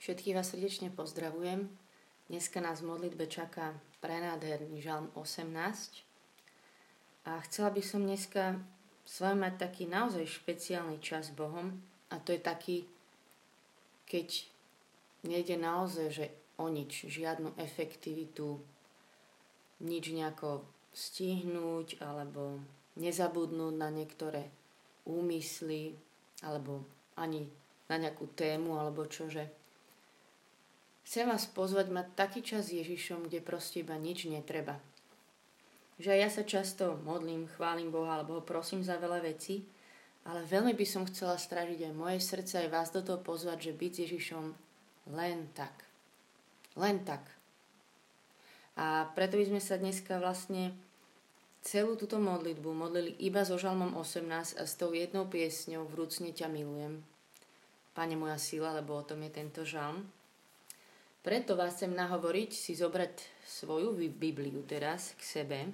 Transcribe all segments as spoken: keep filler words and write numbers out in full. Všetkých vás srdečne pozdravujem. Dneska nás v modlitbe čaká prenádherný žalm osemnásť. A chcela by som dneska s vami mať taký naozaj špeciálny čas s Bohom. A to je taký, keď nejde naozaj že o nič, žiadnu efektivitu, nič nejako stihnúť alebo nezabudnúť na niektoré úmysly alebo ani na nejakú tému alebo čože. Chcem vás pozvať mať taký čas s Ježišom, kde proste iba nič netreba. Že ja sa často modlím, chválim Boha, alebo ho prosím za veľa vecí, ale veľmi by som chcela strážiť aj moje srdce, aj vás do toho pozvať, že byť s Ježišom len tak. Len tak. A preto by sme sa dneska vlastne celú túto modlitbu modlili iba so žalmom osemnásť a s tou jednou piesňou Vrúcne ťa milujem. Pane moja sila, lebo o tom je tento žalm. Preto vás chcem nahovoriť si zobrať svoju Bibliu teraz k sebe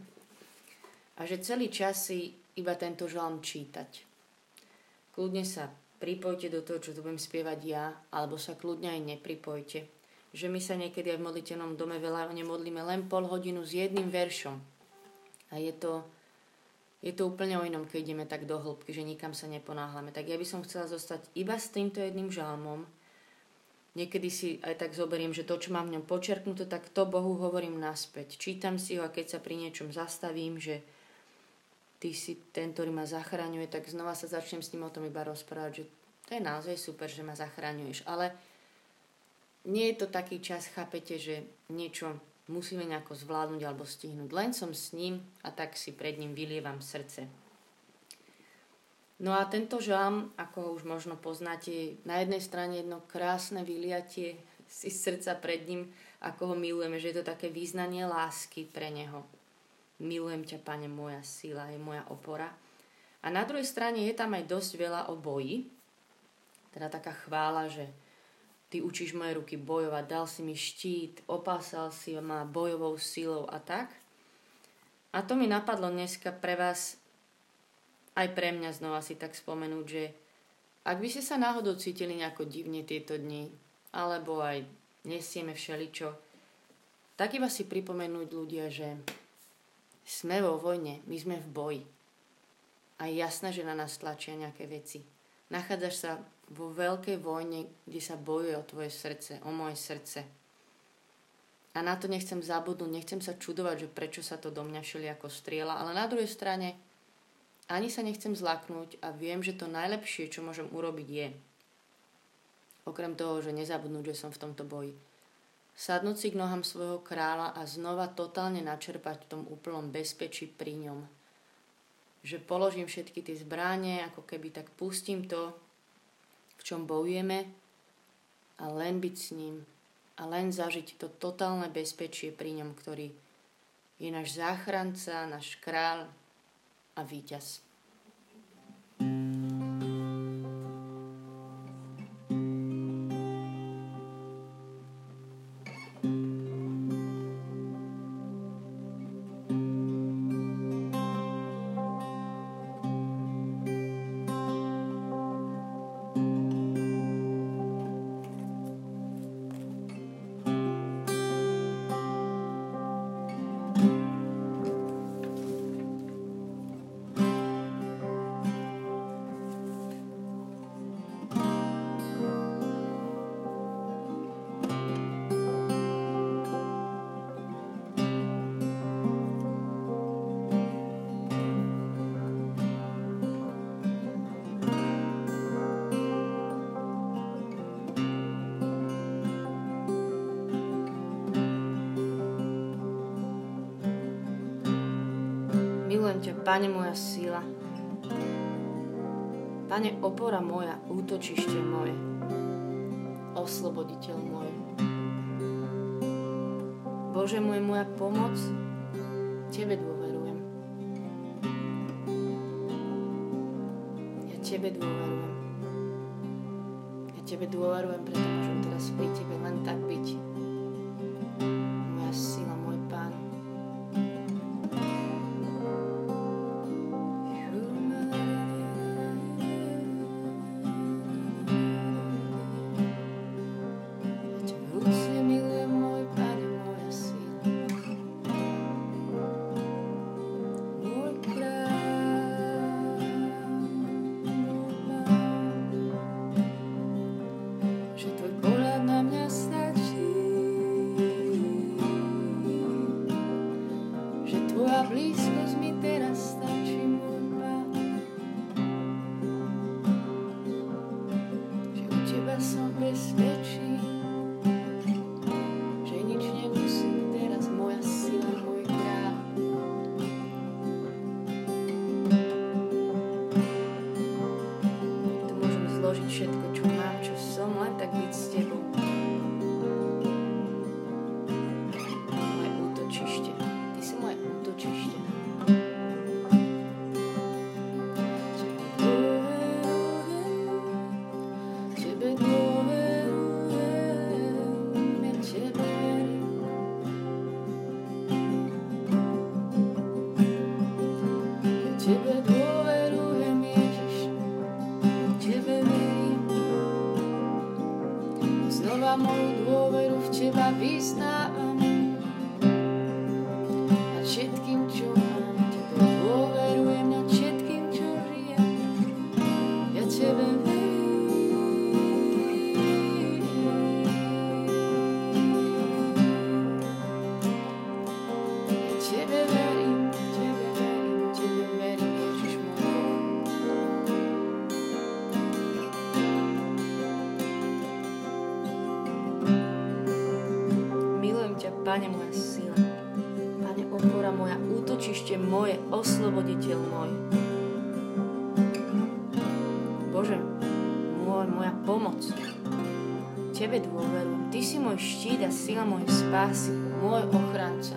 a že celý čas si iba tento žalm čítať. Kľudne sa pripojte do toho, čo tu budem spievať ja, alebo sa kľudne aj nepripojte. Že my sa niekedy aj v modliteľnom dome veľa nemodlíme len pol hodinu s jedným veršom. A je to, je to úplne o inom, keď ideme tak do hĺbky, že nikam sa neponáhľame. Tak ja by som chcela zostať iba s týmto jedným žalmom. Niekedy si aj tak zoberiem, že to, čo mám v ňom počerknuté, tak to Bohu hovorím naspäť. Čítam si ho a keď sa pri niečom zastavím, že ty si ten, ktorý ma zachraňuje, tak znova sa začnem s ním o tom iba rozprávať, že to je naozaj super, že ma zachraňuješ. Ale nie je to taký čas, chápete, že niečo musíme nejako zvládnuť alebo stihnúť. Len som s ním a tak si pred ním vylievam srdce. No a tento žalm, ako ho už možno poznáte, na jednej strane jedno krásne vyliatie si srdca pred ním, ako ho milujeme, že je to také význanie lásky pre neho. Milujem ťa, Pane, moja sila, je moja opora. A na druhej strane je tam aj dosť veľa o boji, teda taká chvála, že ty učíš moje ruky bojovať, dal si mi štít, opásal si ma bojovou silou a tak. A to mi napadlo dneska pre vás, aj pre mňa znova si tak spomenúť, že ak by ste sa náhodou cítili nejako divne tieto dni, alebo aj nesieme všeličo, tak iba si pripomenúť ľudia, že sme vo vojne, my sme v boji. A je jasné, že na nás tlačia nejaké veci. Nachádzaš sa vo veľkej vojne, kde sa bojuje o tvoje srdce, o moje srdce. A na to nechcem zabudnúť, nechcem sa čudovať, že prečo sa to do mňa všelijako strieľa, ale na druhej strane ani sa nechcem zlaknúť a viem, že to najlepšie, čo môžem urobiť je, okrem toho, že nezabudnúť, že som v tomto boji, sadnúť si k nohám svojho kráľa a znova totálne načerpať v tom úplnom bezpečí pri ňom. Že položím všetky tie zbranie, ako keby tak pustím to, v čom bojujeme a len byť s ním a len zažiť to totálne bezpečie pri ňom, ktorý je náš záchranca, náš kráľ, a víťaz. Milujem ťa, Pane, moja sila. Pane, opora moja, útočište moje, osloboditeľ môj. Bože môj, moja pomoc, Tebe dôverujem. Ja Tebe dôverujem. Ja Tebe dôverujem, preto môžem teraz pri Tebe len tak byť. Moja sila, môj Pán. som bezpečí, že nič nemusím teraz, moja sila, môj král. Tu môžem zložiť všetko, čo mám, čo som, len tak byť s tebou. Moje útočište, ty si moje útočište. Tebe dôverujem, Ježiš, Tebe verím. Znova moju dôveru v Teba vyznávam. A všetkým, čo mám, Tebe dôverujem, a všetkým, čo žijem, ja Tebe verím. Ja Tebe verím, Tebe verím, Tebe verím. Pane, moja sila, Pane, opora moja, útočište moje, osloboditeľ môj. Bože môj, moja pomoc, Tebe dôverujem, Ty si môj štít a sila mojej spásy, môj ochranca.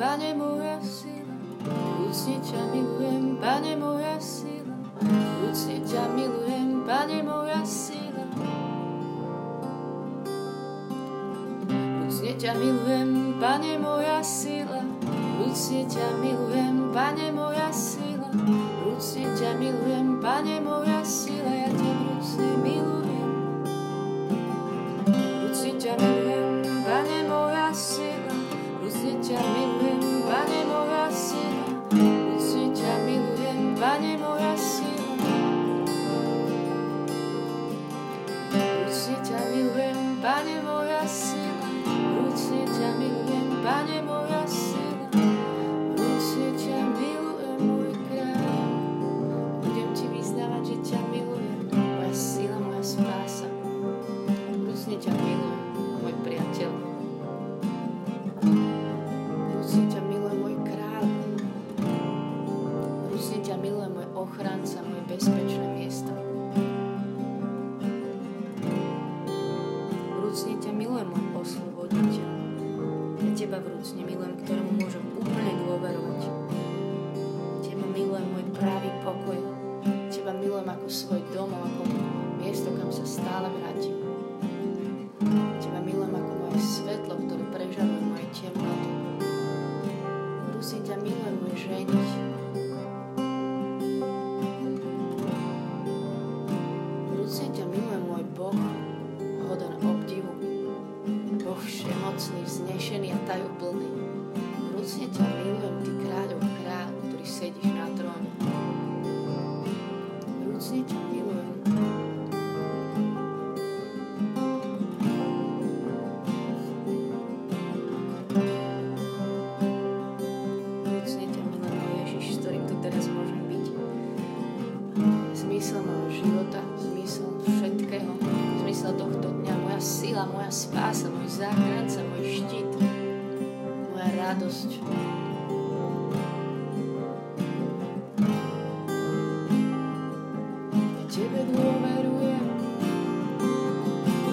Pane, moja sila, úcne ťa milujem, Pane, moja sila, úcne ťa milujem, Pane, moja sila. Úcne ťa milujem, Pane, moja sila, úcne ťa milujem, Pane, moja sila, úcne ťa milujem, Pane, moja sila, ja ťa úcne milujem. Úcne ťa milujem, Pane, moja sila, úcne ťa milujem, Pane, moja sila, úcne ťa milujem, Pane, moja sila. Úcne ťa milujem, Pane, moja sila, úcne ťa milujem, Pane, moja sila, úcne ťa milujem, môj kráľ. Budem Ti vyznávať, že ťa milujem, moja sila, moja spása. Úcne ťa milujem, môj priateľ. Ochránca, moje bezpečné miesto. Vrúcne ťa milujem, môj osloboditeľ. Ja Teba vrúcne milujem, ktorému môžem úplne dôverovať. Teba milujem, môj pravý pokoj. Teba milujem ako svoj domov, ako miesto, kam sa stále vrátim. Teba milujem ako moje svetlo, ktoré prežaruje moje temnoty. Vrúcne ťa milujem, môj ženič. Všemocný, vznešený a tajuplný. Vrúcne ťa milujem, Ty kráľov kráľ, ktorý sedíš na tróne. Vrúcne ťa milujem. Vrúcne ťa milujem, Ježiš, s ktorým tu teraz môžem byť. Zmysel mojho života, zmysel všetkého, zmysel tohto dňa, moja sila, moja spása, môj záchranca, môj štít, moja radosť. Ja Tebe dôverujem,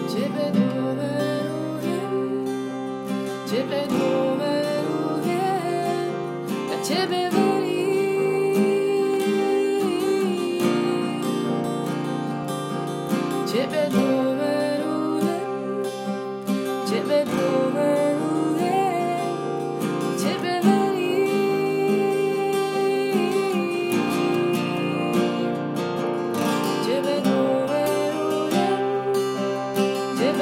Tebe dôverujem, Tebe dôverujem, a Tebe verím. Tebe dôverujem, Tebe dôverujem, Tebe verím. Tebe dôverujem, Tebe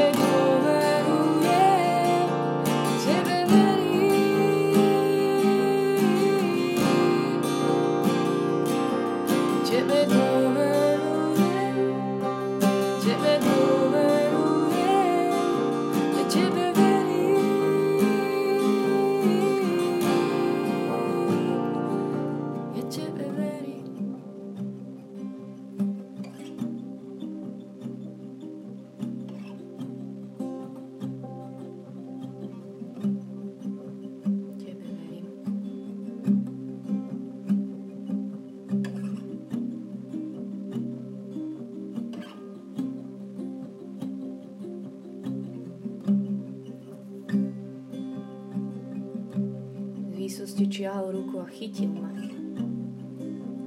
blízkosti čiahol ruku a chytil ma.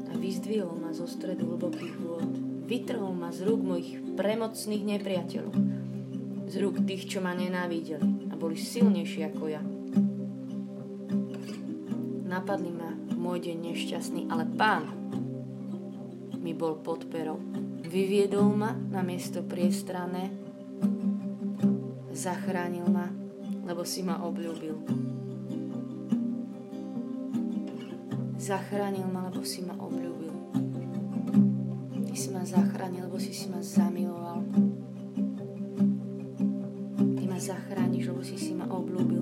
A vyzdvihol ma zo stredu hlbokých vôd. Vytrhol ma z rúk mojich premocných nepriateľov. Z rúk tých, čo ma nenávideli a boli silnejší ako ja. Napadli ma môj deň nešťastný, ale Pán mi bol podperou. Vyviedol ma na miesto priestranné, zachránil ma, lebo si ma obľúbil. Zachránil ma, lebo si ma obľúbil. Ty si ma zachránil, lebo si si ma zamiloval. Ty ma zachrániš, lebo si si ma obľúbil.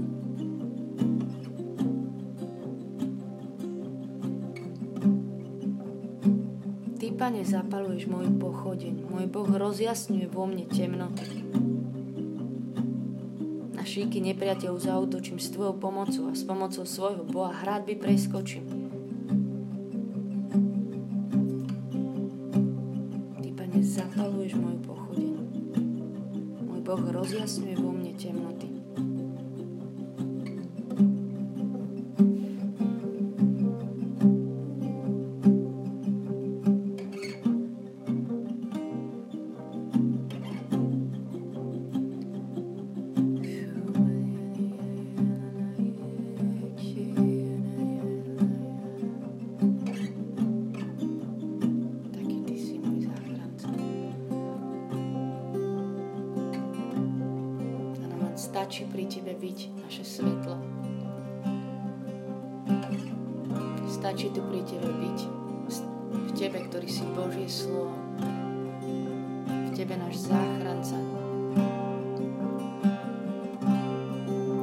Ty, Pane, zapaluješ môj pochodeň. Môj Boh rozjasňuje vo mne temnoty. Šíky nepriateľov zaútočím s tvojou pomocou a s pomocou svojho Boha hradby preskočím. Ty, Pane, zapaluješ moju pochodeň. Môj Boh rozjasňuje vo mne temnoty. Stačí pri tebe byť naše svetlo. Stačí tu pri tebe byť. V tebe, ktorý si Božie slovo. V tebe náš záchranca.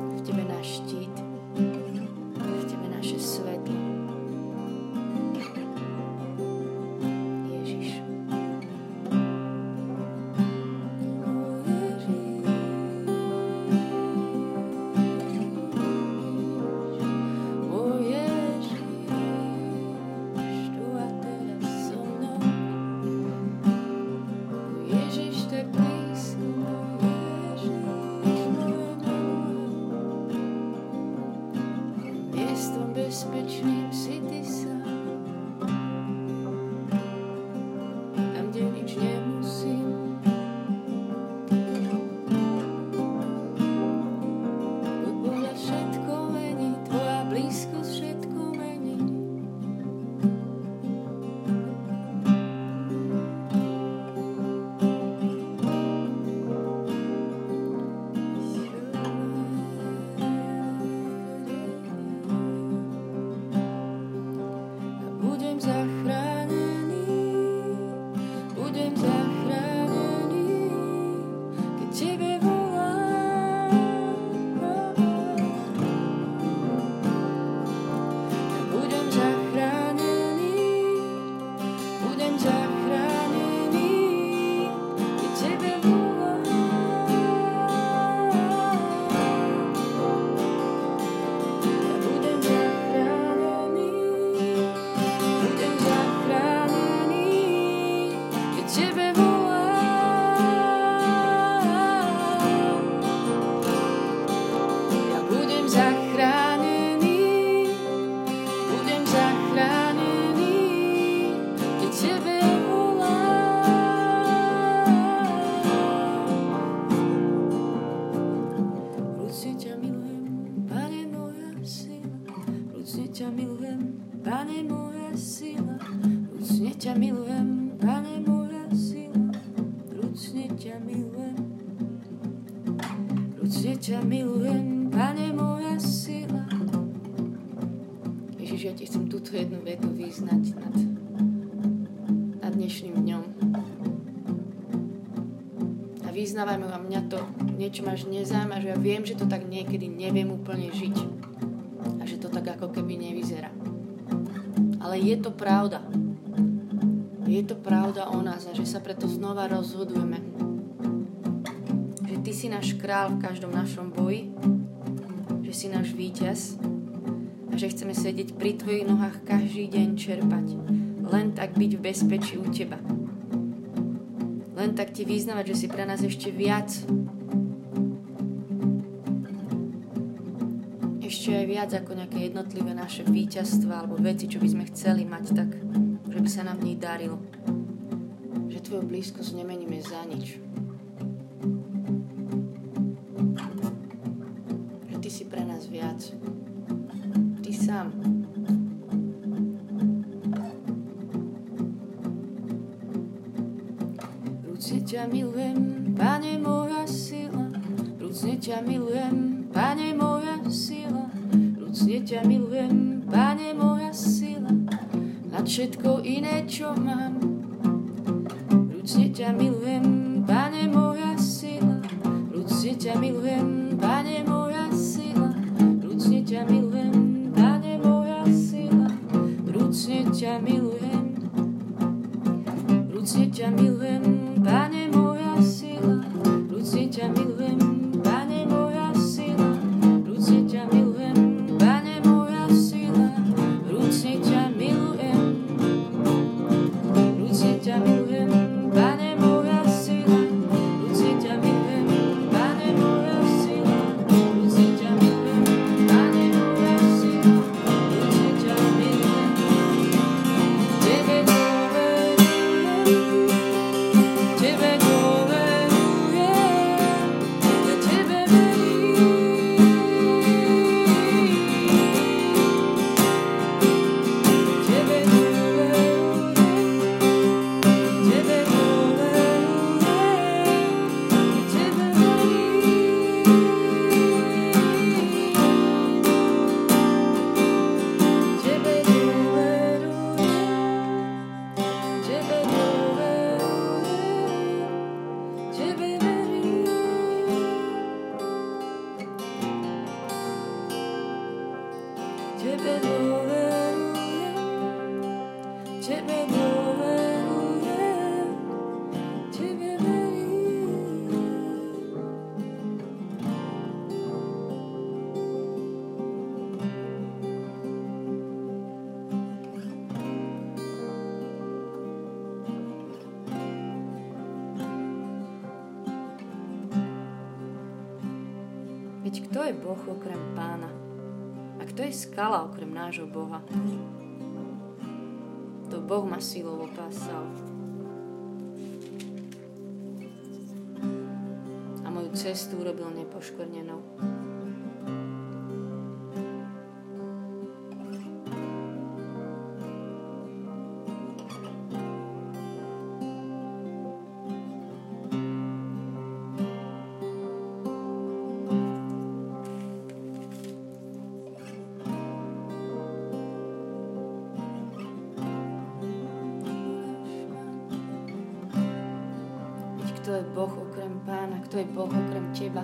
V tebe náš štít. V tebe naše svetlo. Ježiš. Ťa milujem, Pane, moja sila. Ježiš, ja ti chcem túto jednu vetu vyznať nad, nad dnešným dňom. A vyznávajme vám, mňa to niečo máš nezaujíma, že ja viem, že to tak niekedy neviem úplne žiť. A že to tak ako keby nevyzerá. Ale je to pravda. Je to pravda o nás a že sa preto znova rozhodujeme. Ty si náš kráľ v každom našom boji, že si náš víťaz a že chceme sedieť pri tvojich nohách každý deň čerpať. Len tak byť v bezpečí u teba. Len tak ti vyznávať, že si pre nás ešte viac. Ešte ešte aj viac ako nejaké jednotlivé naše víťazstvá alebo veci, čo by sme chceli mať, tak že by sa nám v nej darilo. Že tvoju blízkosť nemeníme za nič. Že ty si pre nás viac. Ty sám. Vrúcne ťa milujem, Pane moja sila. Vrúcne ťa milujem, Pane moja sila, vrúcne ťa milujem, Pane moja sila, nad všetko iné, čo mám. Vrúcne ťa milujem, Pane moja sila, vrúcne ťa milujem, Pane moja sila, vrúcne ťa milujem, Pane moja sila, vrúcne ťa milujem, vrúcne ťa milujem, Pane moja sila, vrúcne ťa milujem. Kto je Boh okrem Pána? A kto je skala okrem nášho Boha? To Boh ma silou opásal a moju cestu urobil nepoškvrnenou. Kto je Boh okrem Pána? Kto je Boh okrem teba?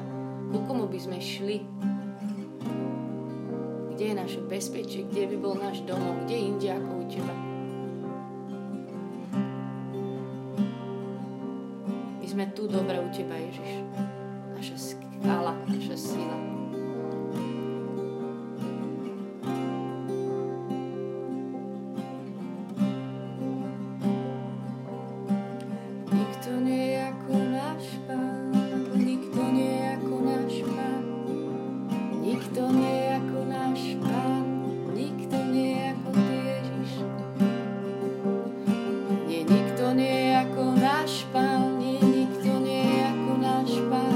Ku komu by sme šli? Kde je naše bezpečie? Kde by bol náš domov? Kde inde ako u teba? My sme tu dobre u teba, Ježiš. Naša skala, naša sila. Nikto nie je ako náš Pán, nikto nie je ako náš Pán.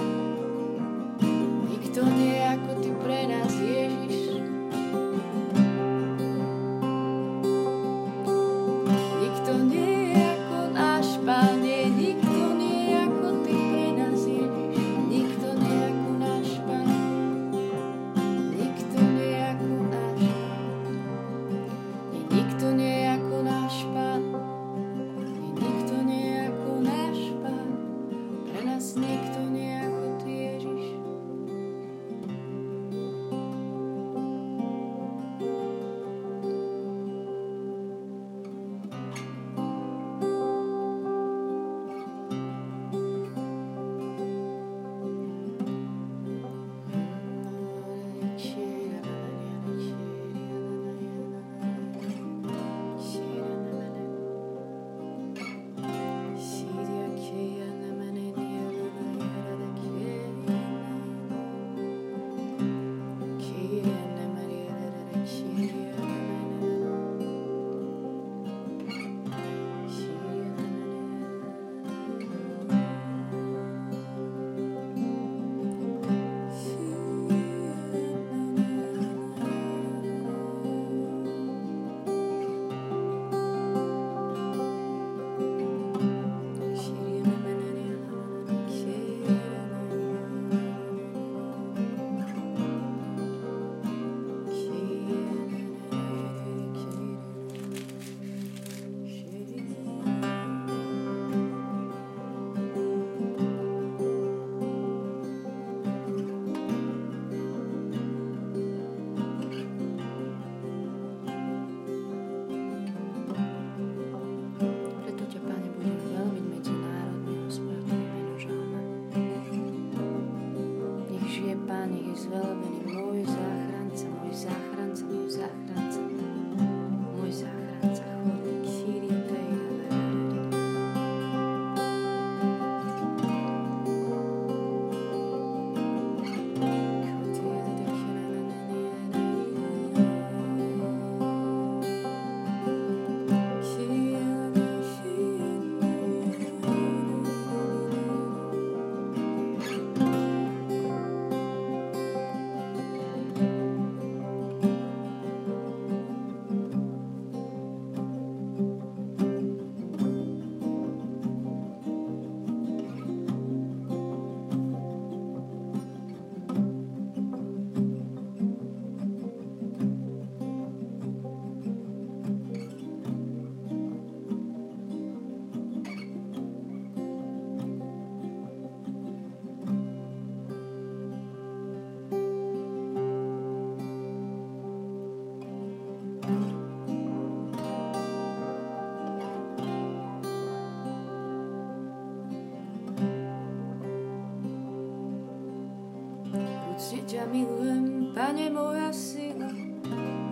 Ručne ťa milujem, Pane moja sila.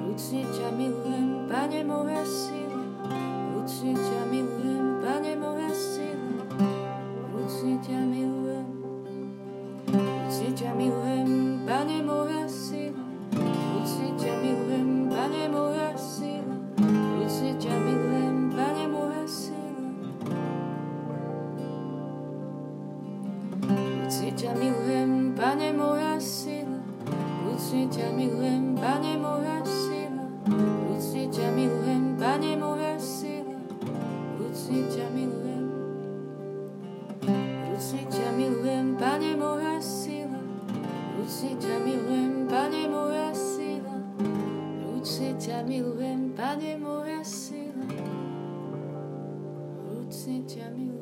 Ručne ťa milujem, Pane moja sila. Ručne ťa milujem, Pane moja sila. Ručne ťa milujem. Ručne ťa milujem, Pane moja sila. Ručne ťa milujem, Pane moja sila. Ručne ťa milujem, Pane moja sila. Ručne ťa milujem, Pane moja sila. Ručne ťa milujem, Pane moja sila. Ručne ťa milujem, Pane moja sila. Ručne ťa milujem. Ručne ťa milujem, Pane moja sila. Ručne ťa milujem, Pane moja sila. Ručne ťa milujem, Pane moja sila. Ručne ťa milujem.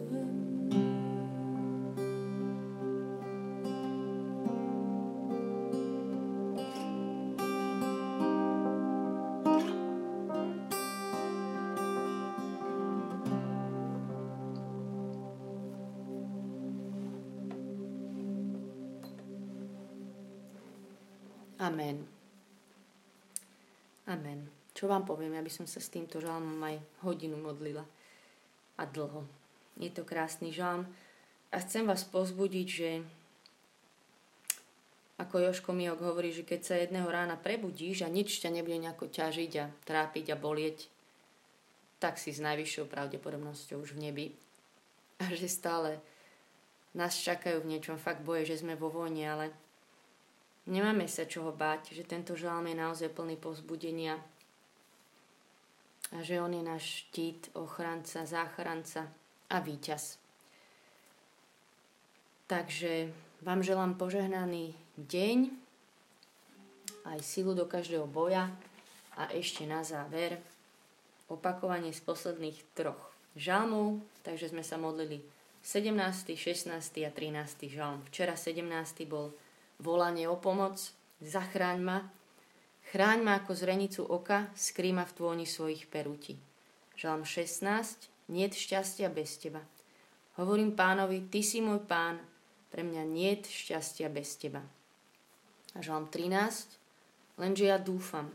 Amen. Amen. Čo vám poviem, ja by som sa s týmto žalmom aj hodinu modlila. A dlho. Je to krásny žalm. A chcem vás povzbudiť, že ako Joško Mijok hovorí, že keď sa jedného rána prebudíš a nič ťa nebude nejako ťažiť a trápiť a bolieť, tak si s najvyššou pravdepodobnosťou už v nebi. A že stále nás čakajú v niečom fakt boje, že sme vo vojne, ale nemáme sa čoho báť, že tento žalm je naozaj plný povzbudenia a že on je náš štít, ochranca, záchranca a víťaz. Takže vám želám požehnaný deň, aj silu do každého boja a ešte na záver opakovanie z posledných troch žalmov, takže sme sa modlili sedemnásty, šestnásty a trinásty žalm. Včera sedemnásty bol volanie o pomoc, zachráň ma, chráň ma ako zrenicu oka, skrý ma v tôni svojich perúti. Žalm šestnásť, niet šťastia bez teba. Hovorím Pánovi, ty si môj Pán, pre mňa niet šťastia bez teba. A žalm trinásť, lenže ja dúfam,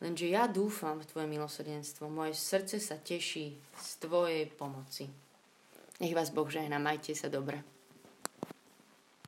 lenže ja dúfam v tvoje milosrdenstvo, moje srdce sa teší z tvojej pomoci. Nech vás Boh žehná, majte sa dobre.